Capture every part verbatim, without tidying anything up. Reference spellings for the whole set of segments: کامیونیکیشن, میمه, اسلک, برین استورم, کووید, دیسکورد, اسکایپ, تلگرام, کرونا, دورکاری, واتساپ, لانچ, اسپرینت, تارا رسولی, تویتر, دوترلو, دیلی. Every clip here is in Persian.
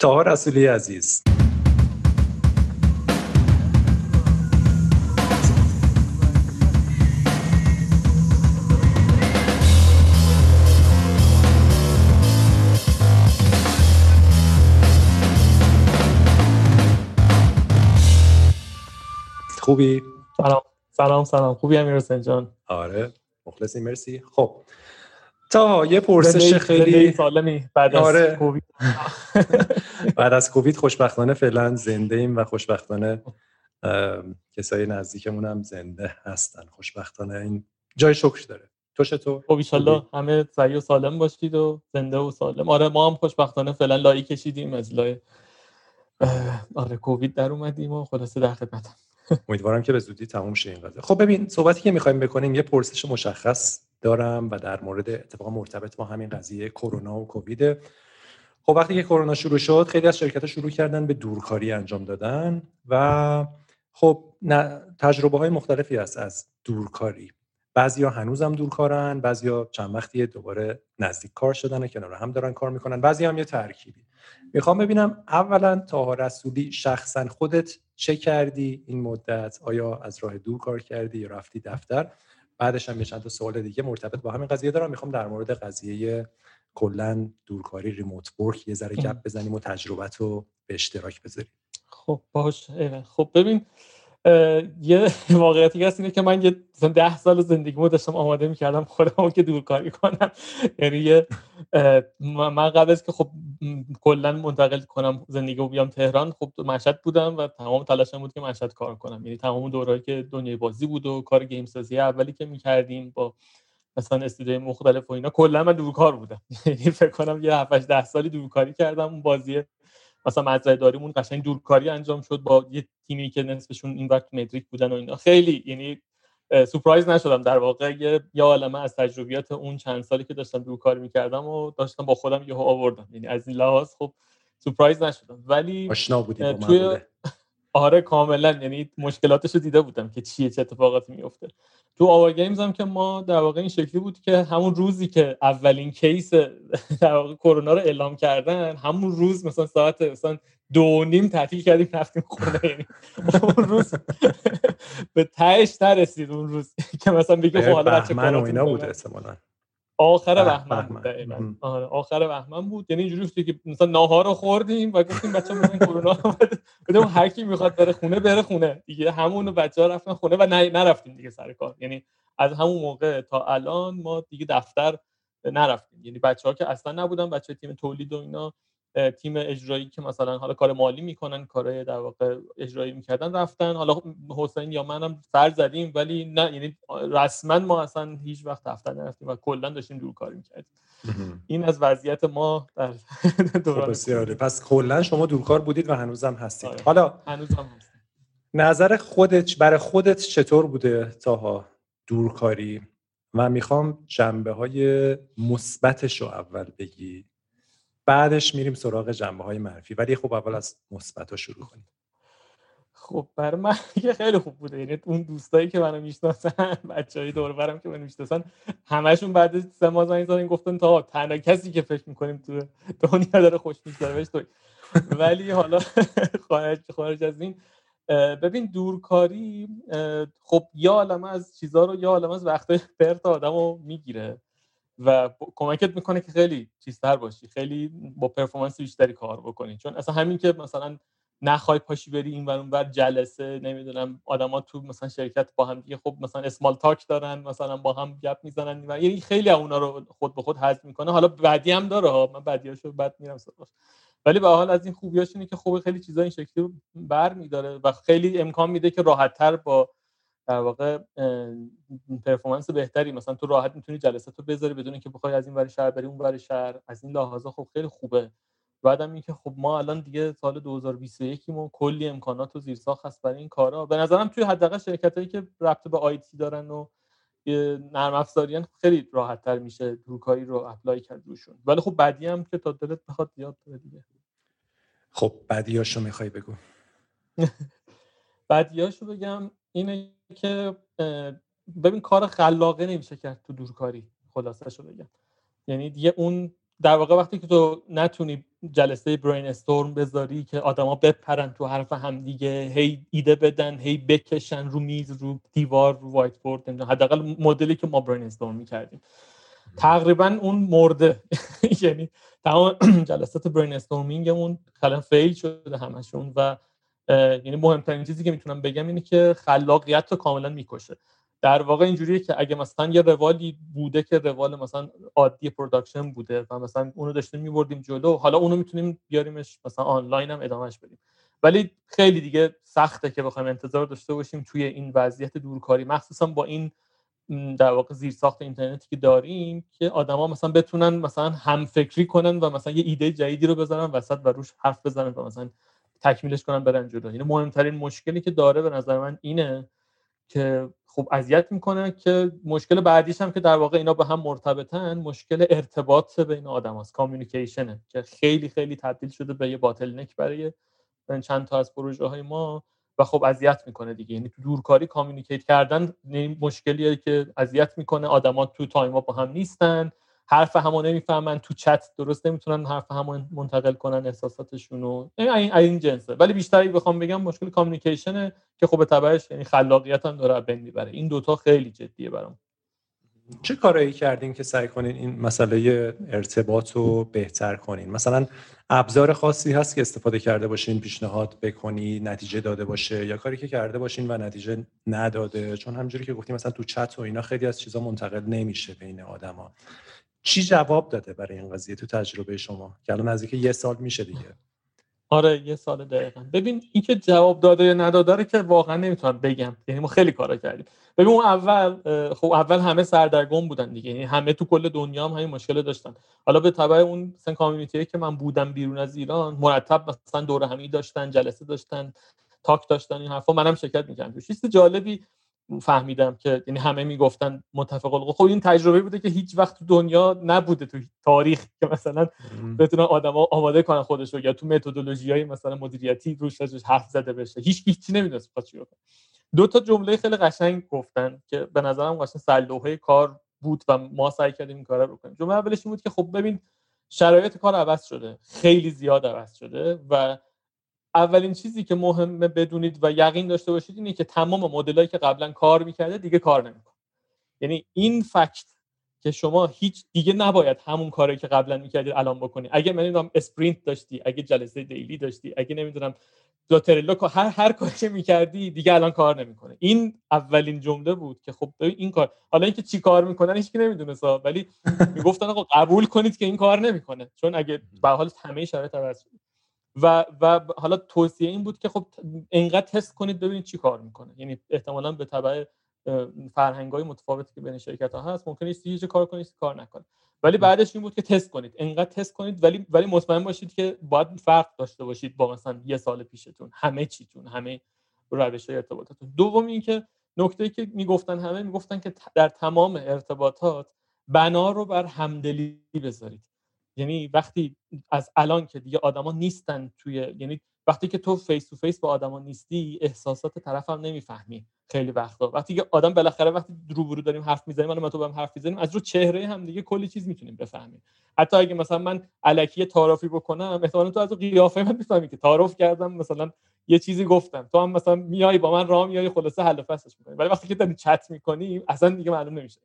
تارا رسولی عزیز، خوبی؟ سلام سلام سلام خوبی امیر حسین جان؟ آره مخلصی، مرسی. خب تا یه پرسش خیلی سالمی بعد از آره. کووید بعد از کووید خوشبختانه فعلا زنده ایم و خوشبختانه کسای نزدیکمون هم زنده هستن، خوشبختانه این جای شکر داره. تو چطور؟ خب ان شاءالله همه صحیح و سالم باشید و زنده و سالم. آره ما هم خوشبختانه فعلا لای کشیدیم از لای آره کووید در اومدیم و خلاصه در خدمتم. امیدوارم که به زودی تموم شه این قضیه. خب ببین صحبتی که می‌خوایم بکنیم، یه پرسش مشخص دارم و در مورد اتفاقا مرتبط با همین قضیه کرونا و کووید. خب وقتی که کرونا شروع شد خیلی از شرکت‌ها شروع کردن به دورکاری انجام دادن و خب تجربه‌های مختلفی هست از دورکاری. بعضیا هنوزم دورکارن، بعضیا چند وقتی دوباره نزدیک کار شدن و کنار هم دارن کار میکنن، بعضیا هم یه ترکیبی. میخوام ببینم اولا تارا رسولی شخصا خودت چه کردی این مدت؟ آیا از راه دور کار کردی یا رفتی دفتر؟ بعدش هم یه چند تا سوال دیگه مرتبط با همین قضیه دارم. میخوام در مورد قضیه کلا دورکاری، ریموت ورک، یه ذره گپ بزنیم و تجربت رو به اشتراک بذاریم. خب باش. خب ببین یه واقعیتی هست اینه که من یه ده سال زندگیمو داشتم آماده می‌کردم خودمو که دورکاری کنم، یعنی من قبل از که خب کلا منتقل کنم زندگیمو بیام تهران، خب مشهد بودم و تمام تلاشم بود که مشهد کار کنم، یعنی تمام دورهایی که دنیای بازی بود و کار گیم سازی اولی که می‌کردیم با مثلا استودیوهای مختلف و اینا، کلا من دورکار بودم. یعنی فکر کنم یه هفت ده سالی دورکاری کردم. اون بازی مثلا مزرعه داریمون قشنگ دورکاری انجام شد با یه تیمی که نصفشون این وقت مدریک بودن و اینا. خیلی یعنی سورپرایز نشدم در واقع، یه, یه عالمه از تجربیات اون چند سالی که داشتم دورکاری می‌کردم و داشتم با خودم یهو آوردم، یعنی از این لحاظ خب سورپرایز نشدم، ولی آشنا بودیم با توی... آره کاملا، یعنی مشکلاتشو دیده بودم که چیه، چه اتفاقاتی میفته. تو آوا گیمز هم که ما در واقع این شکلی بود که همون روزی که اولین کیس در واقع کرونا رو اعلام کردن، همون روز مثلا ساعت مثلا دو نیم تعطیل کردیم رفتیم خونه. یعنی اون روز به تهش نرسید، اون روز که مثلا بگه خب حالا بچه کرونا اینا بود، احتمالاً آخر بهمن بود دقیقاً. آره آخر بهمن بود، یعنی اینجوری بود که مثلا ناهار رو خوردیم و گفتیم بچه‌ها مثلا کرونا اومد، بدون هر کی می‌خواد بره خونه بره خونه دیگه، همون بچه‌ها رفتن خونه و نرفتیم دیگه سر کار. یعنی از همون موقع تا الان ما دیگه دفتر نرفتیم، یعنی بچه‌ها که اصلا نبودن، بچه‌های تیم تولید و اینا، تیم اجرایی که مثلا حالا کار مالی می‌کنن، کارهای در واقع اجرایی می‌کردن رفتن. حالا حسین یا منم سر زدیم، ولی نه یعنی رسما ما اصلا هیچ وقت دفتر نرفتیم و کلا داشتیم دورکاری می‌کردیم. این از وضعیت ما در دوران. خب پس کلا شما دورکار بودید و هنوزم هستید. آره. حالا هنوزم هستید. نظر خودت برای خودت چطور بوده تاها دورکاری؟ من می‌خوام جنبه‌های مثبتش رو اول بگی، بعدش میریم سراغ جنبه‌های منفی، ولی خب اول از مثبت‌ها شروع کنیم. خب برای من خیلی خوب بوده، یعنی اون دوستایی که منو میشناسن، بچهای دور برم که منو میشناسن، همشون بعد از سه ماه زنگ زدن گفتن تا تنها کسی که فکر می‌کنیم تو دنیا داره خوش می‌گذره توی. ولی حالا خارج خارج از این، ببین دورکاری خب یا عالمه از چیزا رو، یا عالمه از وقتای پرت آدمو میگیره و کمکت میکنه که خیلی چیزتر باشی، خیلی با پرفورمنس بیشتری کار بکنی. چون اصلا همین که مثلا نخوای پاشی بری این ور اون ور، جلسه نمیدونم، آدما تو مثلا شرکت با هم دیگه خب مثلا اسمال تاک دارن، مثلا با هم گپ میزنن، یعنی خیلی اونا رو خود به خود هضم میکنه. حالا بعدی هم داره ها، من بعدیاشو بعد میرم سراغ، ولی به حال از این خوبیاش اینه که خوبه خیلی چیزا این شکلی برمیداره و خیلی امکان میده که راحت‌تر با در واقع پرفورمنس بهتری مثلا تو راحت میتونی جلسه تو بذاری بدون اینکه بخوای از این ور شهر بری اون ور شهر. از این لحاظا خب خیلی خوبه. بعدم اینکه خب ما الان دیگه سال دو هزار و بیست و یک ما کلی امکانات و زیرساخت هست برای این کارا. به نظرم توی حداقل شرکتایی که ربط به آی تی دارن و نرم افزاریان خیلی راحت‌تر میشه دورکاری رو اپلای کرد روشون. ولی خب بعدی هم که تا دلت بخواد یاد بده دیگه. خب بعدیاشو میخوای بگو. بعدیاشو بگم اینه که ببین کار خلاقه نمیشه کرد تو دورکاری، خلاصه‌شو بگم. یعنی دیگه اون در واقع وقتی که تو نتونی جلسه برین استورم بذاری که آدما بپرن تو حرف همدیگه، هی ایده بدن، هی بکشن رو میز، رو دیوار، رو وایت بورد. حداقل مدلی که ما برین استورم می‌کردیم تقریبا اون مرده، یعنی تمام جلسات برین استورمینگمون کلا فیل شده همشون. و یعنی مهمترین چیزی که میتونم بگم اینه که خلاقیت رو کاملا میکشه. در واقع اینجوریه که اگه مثلا یه روالی بوده که روال مثلا عادی پروداکشن بوده و مثلا اونو داشتیم میبردیم جلو، حالا اونو میتونیم بیاریمش مثلا آنلاین هم ادامهش بدیم، ولی خیلی دیگه سخته که بخوایم انتظار داشته باشیم توی این وضعیت دورکاری، مخصوصا با این در واقع زیرساخت اینترنتی که داریم، که آدما مثلا بتونن مثلا همفکری کنن و مثلا یه ایده جدیدی رو بذارن وسط و روش حرف بزنن و مثلا تکمیلش کنن برن جلو. این مهمترین مشکلی که داره به نظر من اینه که خب اذیت میکنه، که مشکل بعدیش هم که در واقع اینا به هم مرتبطن، مشکل ارتباط بین آدماست، کامیونیکیشنه، که خیلی خیلی تبدیل شده به یه باتلنک برای چند تا از پروژه های ما و خب اذیت میکنه دیگه. یعنی تو دورکاری کامیونیکیت کردن مشکلیه که اذیت میکنه، آدما تو تایم‌ها با هم نیستن، حرف همو نمیفهمن، تو چت درست نمیتونن حرف همو منتقل کنن، احساساتشونو، این این جنسه. ولی بیشتری بخوام بگم مشکل کامیونیکیشنه که خب تبعش یعنی خلاقیت هم داره بند میبره. این دوتا خیلی جدیه برام. چه کارایی کردین که سعی کنین این مسئله ارتباط رو بهتر کنین؟ مثلا ابزار خاصی هست که استفاده کرده باشین، پیشنهاد بکنی نتیجه داده باشه، یا کاری که کرده باشین و نتیجه نداده؟ چون همونجوری که گفتیم مثلا تو چت و اینا خیلی از چیزا منتقل نمیشه بین آدما. چی جواب داده برای این قضیه تو تجربه شما که الان نزدیک یه سال میشه دیگه؟ آره یه سال دقیقاً. ببین این که جواب داده یا نداده رو که واقعا نمیتونم بگم، یعنی ما خیلی کارا کردیم. ببین اون اول خب اول همه سردرگم بودن دیگه، یعنی همه تو کل دنیا هم همین مشکل داشتن. حالا به تبع اون مثلا کامیونیتی که من بودم بیرون از ایران، مرتب مثلا دوره همی داشتن، جلسه داشتن، تاک داشتن، این حرفا، منم شرکت می‌کردم. چیز جالبی فهمیدم که یعنی همه میگفتن متفق القول. خب این تجربه بوده که هیچ وقت تو دنیا نبوده، تو تاریخ، که مثلا بتونن آدما آماده کنن خودشو، یا تو متدولوژیای مثلا مدیریتی روش ازش حرف زده بشه. هیچ هیچ نمیدونست چی بکنه. دو تا جمله خیلی قشنگ گفتن که به نظرم قشنگ سرلوحه کار بود و ما سعی کردیم این کارا رو بکنیم. جمله اولش این بود که خب ببین شرایط کار عوض شده، خیلی زیاد عوض شده، و اولین چیزی که مهمه بدونید و یقین داشته باشید اینه که تمام مدلایی که قبلا کار میکرده دیگه کار نمیکنه. یعنی این فکت که شما هیچ دیگه نباید همون کاری که قبلا میکردید الان بکنی. اگه من نمیدونم اسپرینت داشتی، اگه جلسه دیلی داشتی، اگه نمیدونم دوترلو، هر هر کاری که میکردی دیگه الان کار نمیکنه. این اولین جمله بود که خب این کار، حالا اینکه چی کار میکنن هیچ کی نمیدونه صاحب، ولی میگفتن آقا قبول کنید که این کار نمیکنه، چون اگه به حال همه شرایط عوض شده. و و حالا توصیه این بود که خب اینقدر تست کنید ببینید چی کار میکنه. یعنی احتمالاً به تبع فرهنگ‌های متفاوتی که بین شرکت‌ها هست ممکنه یه چیزی کار کنید کار نکنه، ولی بعدش این بود که تست کنید، اینقدر تست کنید، ولی ولی مطمئن باشید که باید فرق داشته باشید با مثلا یه سال پیشتون، همه چیتون، همه روش‌های ارتباطاتتون. دوم این که نکته‌ای که میگفتن، همه میگفتن که در تمام ارتباطات بنا رو بر همدلی بذارید. یعنی وقتی از الان که دیگه آدما نیستن توی، یعنی وقتی که تو فیس تو فیس با آدما نیستی احساسات طرفم نمیفهمی خیلی وقتا. وقتی که آدم بالاخره وقتی روبرو داریم حرف میزنیم، الان ما تو با هم حرف میزنیم، از رو چهره هم دیگه کلی چیز میتونیم بفهمیم. حتی اگه مثلا من الکی تعارفی بکنم، احتمالاً تو از قیافه من میفهمی که تعارف کردم، مثلا یه چیزی گفتم، تو هم مثلا میای با من راه میای، خلاصه حل و فصلش می‌کنی. ولی وقتی که داریم چت می‌کنیم اصلا دیگه معلوم نمیشه.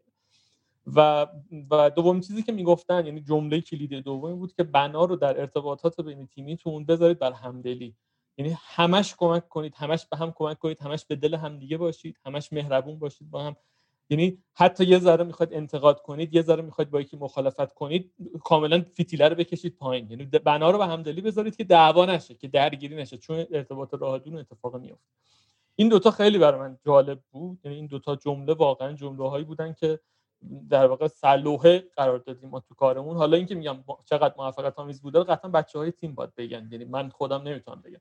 و و دومین چیزی که میگفتن، یعنی جمله کلیدی دومی بود که بنا رو در ارتباطات بین تیمیتون بذارید بر همدلی. یعنی همش کمک کنید، همش به هم کمک کنید، همش به دل همدیگه باشید، همش مهربون باشید با هم. یعنی حتی یه ذره میخواید انتقاد کنید، یه ذره میخواید با یکی مخالفت کنید، کاملا فتیله رو بکشید پایین. یعنی بنا رو به همدلی بذارید که دعوا نشه، که درگیری نشه، چون ارتباط راه دور اتفاق میفته. این دوتا خیلی برای من جالب بود. یعنی این دوتا جمله واقعا جمله‌هایی بودن که در واقع سلوحه قرار دادیم ما تو کارمون. حالا اینکه میگم چقدر موفقیت آمیز بوده قطعا بچه‌های تیم باید بگن، یعنی من خودم نمیتونم بگم.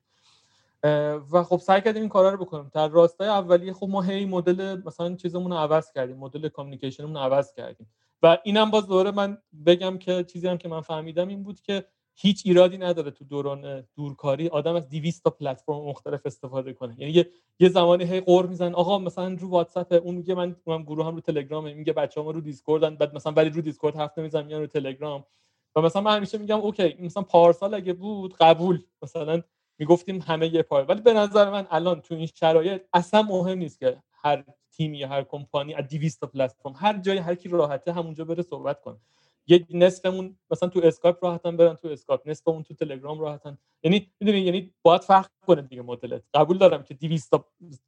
و خب سعی کردیم این کارا رو بکنیم. در راستای اولیه خب ما هی مدل مثلا چیزمون رو عوض کردیم، مدل کامیونیکیشنمون رو عوض کردیم. و اینم باز دوباره من بگم که چیزی هم که من فهمیدم این بود که هیچ ایرادی نداره تو دوران دورکاری آدم از دویست تا پلتفرم مختلف استفاده کنه. یعنی یه, یه زمانی هی قور میزن آقا مثلا رو واتساپ، اون میگه من من گروه هم رو تلگرام، میگه بچه‌ها ما رو دیسکوردن، بعد مثلا ولی رو دیسکورد حرف نمیزنم میان رو تلگرام. و مثلا من همیشه میگم اوکی مثلا پارسال اگه بود قبول مثلا میگفتیم همه یه پای، ولی به نظر من الان تو این شرایط اصلا مهم نیست که هر تیمی هر کمپانی از دویست تا پلتفرم، هر جایی هر کی راحته همونجا بره صحبت کنه. یه نصفمون مثلا تو اسکایپ راحتن برن تو اسکایپ، نصفمون تو تلگرام راحتن، یعنی میدونی یعنی باید فرق کنه دیگه مدلت. قبول دارم که دویست تا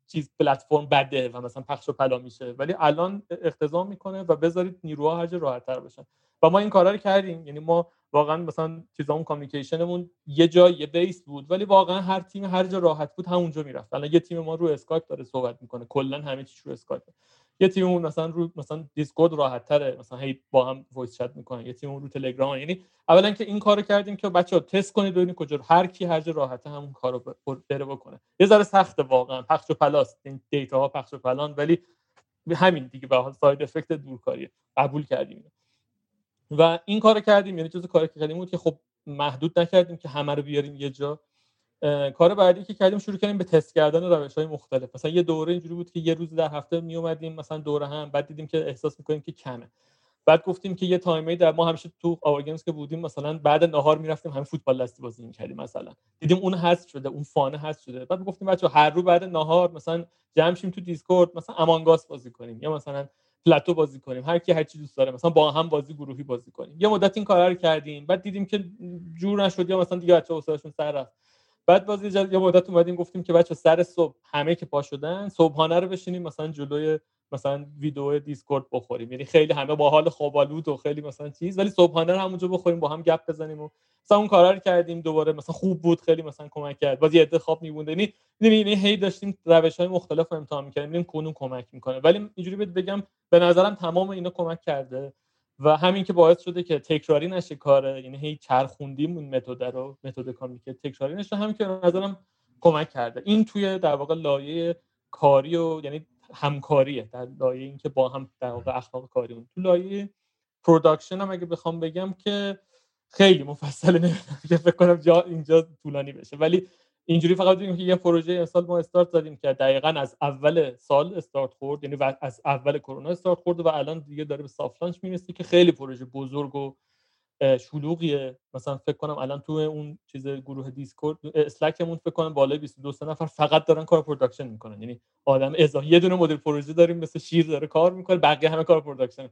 چیز پلتفرم بده و مثلا پخش و پلا میشه، ولی الان اختزا میکنه و بذارید نیروها هرج راحت‌تر بشن و ما این کارا رو کردیم. یعنی ما واقعا مثلا چیزامون کامیونیکیشنمون یه جای یه بیس بود، ولی واقعا هر تیم هر جا راحت بود همونجا میرفت. الان یه تیم ما رو اسکایپ داره صحبت میکنه، کلا همه چیز رو اسکایپ. یه تیممون مثلا رو مثلا دیسکورد راحت‌تره، مثلا هی با هم وایس چت میکنن. یه تیممون رو تلگرام. یعنی اولا که این کارو کردیم که بچه‌ها تست کنید ببینید کجا هر کی هر جا راحته همون کارو بره بکنه. یه ذره سخته واقعا، پخش و پلاست این دیتاها، پخش و پلان، ولی همین دیگه به ساید افکت دورکاریه. قبول کردیم و این کارو کردیم. یعنی جزء کاری که کردیم بود که خب محدود نکردیم که همه رو بیاریم یه جا. کار بعدی که کردیم شروع کردیم به تست کردن روش‌های مختلف. مثلا یه دوره اینجوری بود که یه روز در هفته می اومدیم مثلا دوره هم، بعد دیدیم که احساس می‌کنیم که کمه، بعد گفتیم که یه تایمی در ما همیشه تو آوگنس که بودیم مثلا بعد نهار می‌رفتیم همین فوتبال دستی بازی می‌کردیم، مثلا دیدیم اون حذف شده، اون فانه حذف شده، بعد گفتیم بچه‌ها هر رو بعد نهار مثلا جمع شیم تو دیسکورد مثلا امانگاس بازی کنیم یا مثلا پلاتو بازی کنیم، هر کی هر چی دوست داره مثلا با هم بازی گروهی بازی کنیم. یه مدت این کارا رو کردیم، بعد دیدیم که جور نشد یا مثلا دیگه بچه‌ها حوصله‌شون سر رفت. بعد بازی جد... یه مدت اومدیم گفتیم که بچه سر صبح همه که پا شدن صبحانه رو بشینیم مثلا جلوی مثلا ویدیو دیسکورد بخوریم. یعنی خیلی همه با حال خوابالود و خیلی مثلا چیز، ولی صبحانه رو همونجا بخوریم با هم گپ بزنیم و مثلا اون کارا رو کردیم. دوباره مثلا خوب بود، خیلی مثلا کمک کرد. باز یه عده خواب می‌بوند. یعنی یعنی هی داشتیم روش‌های مختلف رو امتحان می‌کردیم ببینیم کدوم کمک می‌کنه. ولی اینجوری بهت بگم به نظرم تمام اینا کمک کرده و همین که باعث شده که تکراری نشه کاره. یعنی هی چرخوندیم اون متد رو، متد کامیکه تکراری نشه، همین که به نظرم کمک کرده. این توی در واقع لایه کاری و یعنی همکاریه، در لایه این که با هم در واقع اخلاق کاریمون. تو لایه پروداکشن هم اگه بخوام بگم که خیلی مفصله، نمیدونم که فکر کنم جا اینجا طولانی بشه، ولی اینجوری فقط بگیم که یه پروژه امسال ما استارت زدیم که دقیقاً از اول سال استارت خورد، یعنی از اول کرونا استارت خورد و الان دیگه داره به سافت لانچ میرسه که خیلی پروژه بزرگ و شلوغیه. مثلا فکر کنم الان تو اون چیز گروه دیسکورد اسلکمون فکر کنم بالای بیست و دو نفر فقط دارن کار پروداکشن میکنن. یعنی آدم اضافه یه دونه مدیر پروژه داریم مثل شیر داره کار میکنه، بقیه همه کار پروداکشن.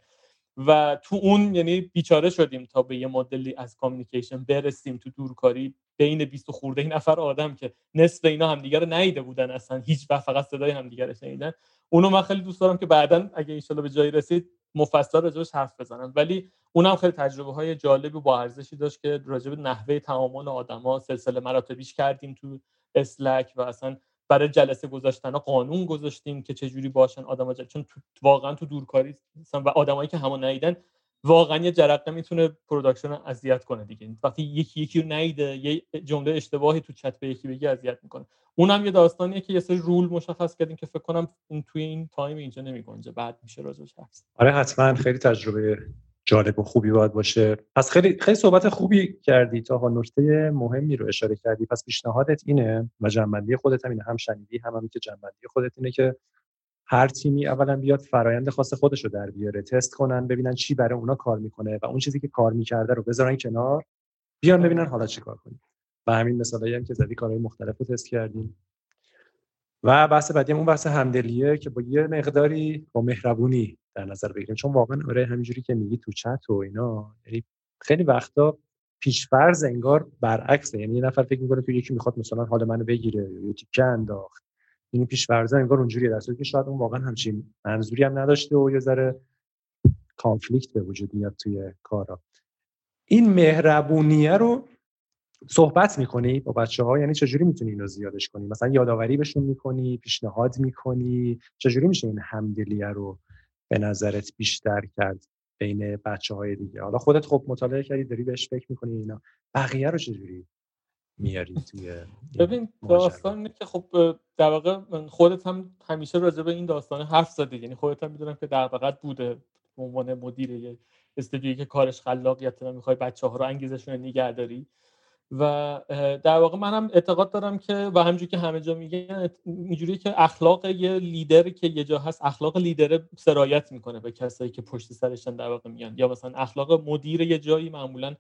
و تو اون یعنی بیچاره شدیم تا به یه مدلی از کامیونیکیشن برسیم تو دورکاری بین بیست خورده این نفر آدم که نصف اینا همدیگه رو ندیده بودن اصلا هیچ وقت، فقط صدای همدیگه رو شنیدن. اونو من خیلی دوست دارم که بعداً اگه ان شاءالله به جایی رسید مفصل راجعش حرف بزنم، ولی اونم خیلی تجربه‌های جالبی با ارزشی داشت که راجع به نحوه تعامل آدم‌ها سلسله مراتبیش کردیم تو اسلک و اصلا برای جلسه گذاشتن قانون گذاشتیم که چجوری باشن آدم‌ها، چون تو واقعا تو دورکاری مثلا و آدمایی که همو ندیدن واقعا یه جرقه میتونه پروداکشن رو اذیت کنه دیگه. وقتی یکی یکی رو ندیده یه جمله اشتباهی تو چت به یکی بگی اذیت میکنه. اونم یه داستانیه که یه سری رول مشخص کردیم که فکر کنم اون توی این تایم اینجا نمیگنجه، بعد میشه راجعش حرف. آره حتما خیلی تجربه جالب و خوبی باید باشه. پس خیلی خیلی صحبت خوبی کردی، تا نکته مهمی رو اشاره کردی. پس پیشنهادت اینه و جنبندی خودت هم اینه، هم شنیدی هم همین که جنبندی خودت اینه که هر تیمی اولا بیاد فرایند خاص خودش رو در بیاره، تست کنن ببینن چی برای اونا کار میکنه و اون چیزی که کار میکرده رو بذارن کنار، بیان ببینن حالا چی کار کنیم. و همین مثالایی هم که زدی کارهای مختلف رو تست کردیم. و بحث بعدیم اون بحث همدلیه که با یه مقداری با مهربونی در نظر بگیریم، چون واقعا آره همینجوری که میگی تو چت و اینا، یعنی خیلی وقتا پیشفرض انگار برعکسه. یعنی یه نفر فکر میکنه که یکی میخواد مثلا حال منو بگیره یا تیکه انداخت، این پیش‌فرضا انگار اونجوریه، در صورتی که شاید اون واقعا همچین منظوری هم نداشته و یه ذره کانفلیکت به وجود میاد توی کارا. این مهربونیه رو صحبت می‌کنی با بچه‌ها، یعنی چجوری می‌تونی اینو زیادش کنی؟ مثلا یادآوری بهشون می‌کنی، پیشنهاد می‌کنی، چجوری میشه این همدلیه رو به نظرت بیشتر کرد بین بچه‌های دیگه؟ حالا خودت خب مطالعه کردی، داری بهش فکر می‌کنی اینا، بقیه رو چجوری میاری توی؟ ببین داستان اینه که خب در واقع خودت هم همیشه راجع به این داستان حرف زدی، یعنی خودت هم میدونم که در واقع بوده به عنوان مدیر یه استودیویی که کارش خلاقیت داره، میخوای بچه‌ها رو انگیزشون رو نگهداری. و در واقع منم اعتقاد دارم که و همونجوری که همه جا میگن اینجوریه که اخلاق یه لیدر که یه جا هست، اخلاق لیدر سرایت میکنه به کسایی که پشت سرشن در واقع میان، یا مثلا اخلاق مدیر یه جایی معمولا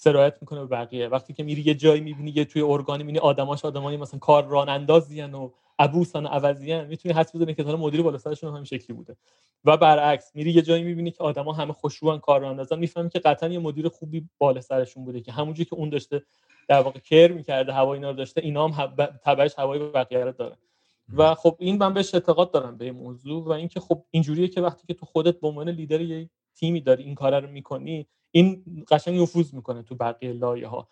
سرایت میکنه به بقیه. وقتی که میری یه جایی میبینی یه توی ارگانی میبینی آدماش آدمایی مثلا کار راهاندازین و ابوسن عوضین، میتونی حس بزنی که طرف مدیر بالا سرشون همین شکلی بوده. و برعکس میری یه جایی میبینی که آدما همه خوشروان کار راهاندازن، میفهمی که قطعا یه مدیر خوبی بالا سرشون بوده که همونجوری که اون داشته در واقع کر میکرده، هوای اینا رو داشته، اینا هم تبعش هوای بقیه رو داره. و خب این من بهش اعتقاد دارم به این موضوع. و اینکه خب اینجوریه که وقتی که تو خودت به عنوان لیدر یه تیمی داری این کارا رو میکنی، این قشنگ نفوذ میکنه تو بقیه لایه‌ها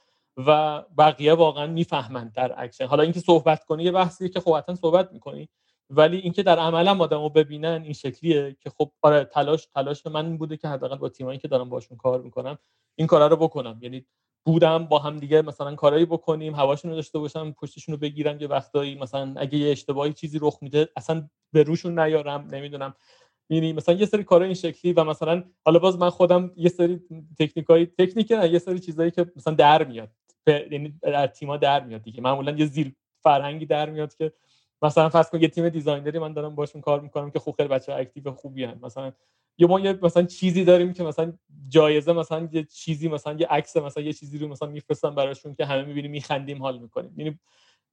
و بقیه واقعا میفهمن در اکشن. حالا اینکه صحبت کنی یه بحثیه که خب حتما صحبت میکنی، ولی اینکه در عمل هم آدمو ببینن این شکلیه که خب آره تلاش تلاش من بوده که حداقل با تیمایی که دارم باشون کار میکنم این کارا رو بکنم، یعنی بودم با هم دیگه مثلا کارایی بکنیم، هواشون رو داشته باشم، پشتشون رو بگیرم، یه وقتایی مثلا اگه یه اشتباهی چیزی رخ میده اصلا به روشون نیارم، نمیدونم، یعنی مثلا یه سری کارا این شکلی. و مثلا حالا باز من خودم یه سری تکنیکای تکنیکه نه یه سری چیزایی که مثلا در میاد، یعنی در تیم‌ها در میاد دیگه، معمولا یه زیر فرهنگی در میاد که مثلا فرض کن یه تیم دیزاینری من دارم باشون کار میکنم که خب خیلی بچه‌ها اکتیو خوبی ان، مثلا یا ما یه مثلا چیزی داریم که مثلا جایزه، مثلا یه چیزی، مثلا یه عکس، مثلا یه چیزی رو مثلا میفرستم براشون که همه میبینیم میخندیم حال میکنیم، یعنی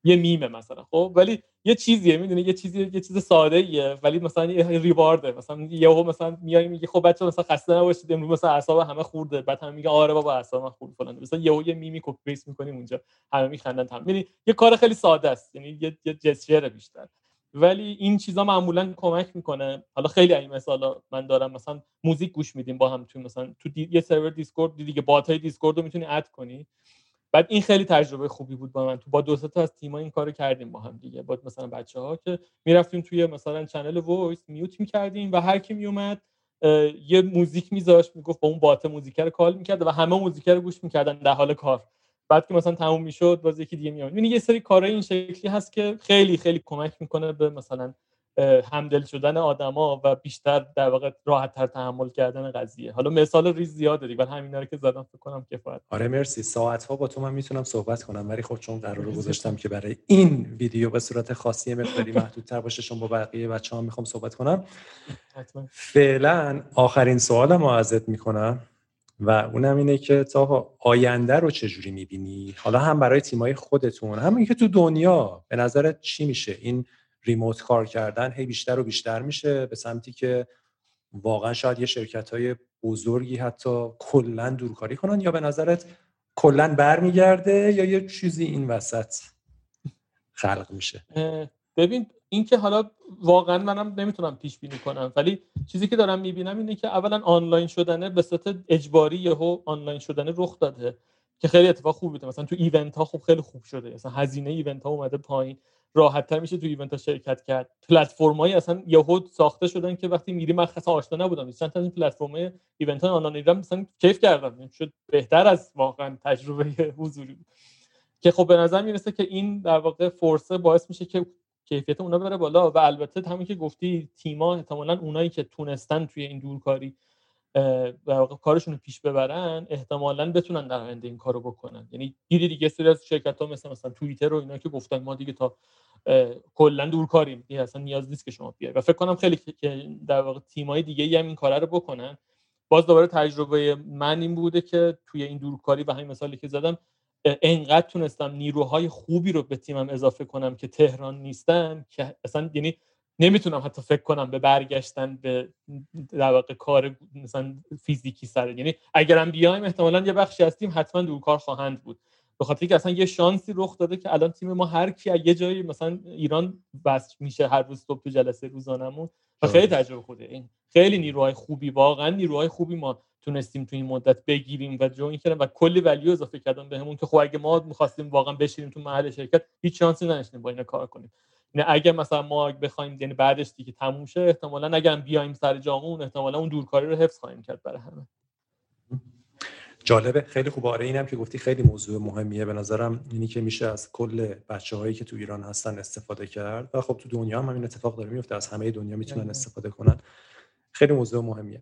یه میمه مثلا، خب ولی یه چیزیه، میدونی یه چیزی، یه چیز ساده ایه ولی مثلا یه ریوارده، مثلا یهو مثلا میای میگه خب بچه‌ها مثلا خسته نباشید امروز مثلا اعصاب همه خورده، بعد هم میگه آره بابا اعصاب من خورد فلان، مثلا یهو یه میمی کپی پیست میکنیم اونجا همه میخندن تام، یعنی یه کار خیلی ساده است، یعنی یه یه جسچر بیشتر، ولی این چیزا معمولا کمک میکنه. حالا خیلی این مثالا من دارم، مثلا موزیک گوش میدیم با هم تو مثلا تو دی... یه سرور دیسکورد دیگه، باتای دیسکورد رو میتونی اد کنی. بعد این خیلی تجربه خوبی بود با من، تو با دو سه تا از تیم‌ها این کارو کردیم با هم دیگه، با مثلا بچه‌ها که میرفتیم توی مثلا چنل وایس میوت می‌کردیم و هر کی میومد یه موزیک می‌ذاشت، میگفت با اون بات موزیک رو کال می‌کرد و همه موزیک رو گوش می‌کردن در حال کار. بعد که مثلا تموم می‌شد باز یکی دیگه میومد. یعنی یه سری کارهای این شکلی هست که خیلی خیلی کمک می‌کنه به مثلا همدل شدن آدما و بیشتر در واقع راحت‌تر تحمل کردن قضیه. حالا مثال ریز زیاد داری ولی همینا رو که زدم فکر کنم کفایت. آره مرسی، ساعت‌ها با تو من میتونم صحبت کنم، ولی خب چون قرار رو گذاشتم که برای این ویدیو به صورت خاصی مقداری محدودتر باشه، چون با بقیه بچه‌ها میخوام صحبت کنم. حتما. فعلا آخرین سوالمو ازت میکنم و اونم اینه که تا آینده رو چجوری می‌بینی؟ حالا هم برای تیمای خودتون، هم اینکه تو دنیا به نظرت چی میشه؟ این ریموت کار کردن هی بیشتر و بیشتر میشه به سمتی که واقعا شاید یه شرکت‌های بزرگی حتی کلاً دورکاری کنن، یا به نظرت کلاً برمیگرده یا یه چیزی این وسط خلق میشه؟ ببین این که حالا واقعا منم نمیتونم پیش بینی کنم، ولی چیزی که دارم میبینم اینه که اولا آنلاین شدنه به صورت اجباری یهو آنلاین شدنه رخ داده که خیلی اتفاق خوبی بوده. مثلا تو ایونت ها خب خیلی خوب شده، مثلا هزینه ایونت ها اومده پایین، راحت‌تر میشه تو ایونت ها شرکت کرد. پلتفرم‌های اصلا یهود ساخته شدن که وقتی میری، من خاصا آشنا نبودم چند تا از این پلتفرم‌های ایونت های آنلاین دیدم، مثلا کیف کردم، شد بهتر از واقعا تجربه حضوری بود. که خب به نظر میرسه که این در واقع فرصه باعث میشه که کیفیت اونا بره بالا. و البته همین که گفتی تیم‌ها احتمالاً اونایی که تونستن توی این دورکاری در واقع کارشون رو پیش ببرن احتمالاً بتونن در آینده این کارو بکنن. یعنی دیدی دیگه سری از شرکت‌ها مثل مثلا تویتر و اینا که گفتن ما دیگه تا کلا دورکاریم، دیگه اصلا نیاز نیست که شما بیای. و فکر کنم خیلی که در واقع تیم‌های دیگه‌ای هم این کارا رو بکنن. باز دوباره تجربه من این بوده که توی این دورکاری و همین مثالی که زدم انقدر تونستم نیروهای خوبی رو به تیمم اضافه کنم که تهران نیستن، که اصلا یعنی نمیتونم حتی فکر کنم به برگشتن به در واقع کار مثلا فیزیکی سر، یعنی اگرم بیایم احتمالاً یه بخشی از تیم حتما دورکار خواهند بود، به خاطر اینکه اصلا یه شانسی رخ داده که الان تیم ما هر کی یه جایی مثلا ایران بس میشه هر روز صبح تو جلسه روزانمون. و خیلی تجربه خوده این، خیلی نیروهای خوبی، واقعا نیروهای خوبی ما تونستیم تو این مدت بگیریم و جوین کردن و کلی ولیو اضافه کردن بهمون که خب اگه ما می‌خواستیم واقعا بشینیم تو محل شرکت هیچ شانسی نداشتیم با اینا کار کنیم. نه اگه مثلا ما بخوایم یعنی بعدش دیگه تموم شه احتمالاً اگه هم بیایم سر جامون احتمالاً اون دورکاری رو حفظ خواهیم کرد برای همه. جالبه، خیلی خوبه. آره اینم که گفتی خیلی موضوع مهمیه به نظرم، اینی که میشه از کل بچه‌هایی که تو ایران هستن استفاده کرد و خب تو دنیا هم همین اتفاق داره میفته، از همه دنیا میتونن استفاده کنن. خیلی موضوع مهمیه.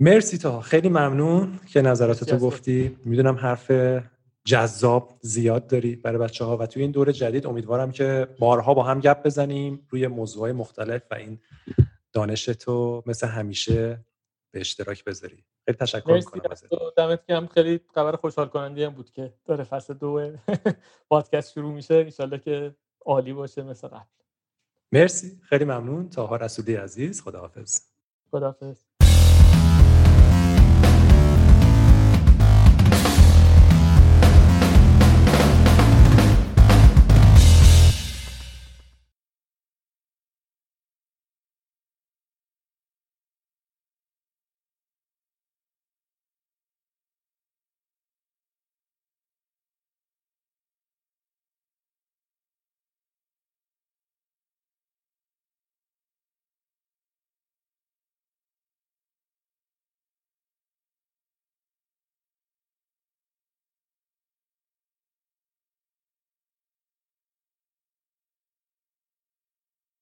مرسی تا خیلی ممنون که نظراتتو گفتی. میدونم حرف جذاب زیاد داری برای بچه‌ها و توی این دوره جدید امیدوارم که بارها با هم گپ بزنیم روی موضوعات مختلف و این دانشتو مثل همیشه به اشتراک بذاری. خیلی تشکر می‌کنم ازت. دمت گرم، خیلی خبر خوشحال کننده هم بود که داره فصل دو پادکست شروع میشه. ان شاءالله که عالی باشه مثل قبل. مرسی، خیلی ممنون. تارا رسولی عزیز، خداحافظ. خداحافظ.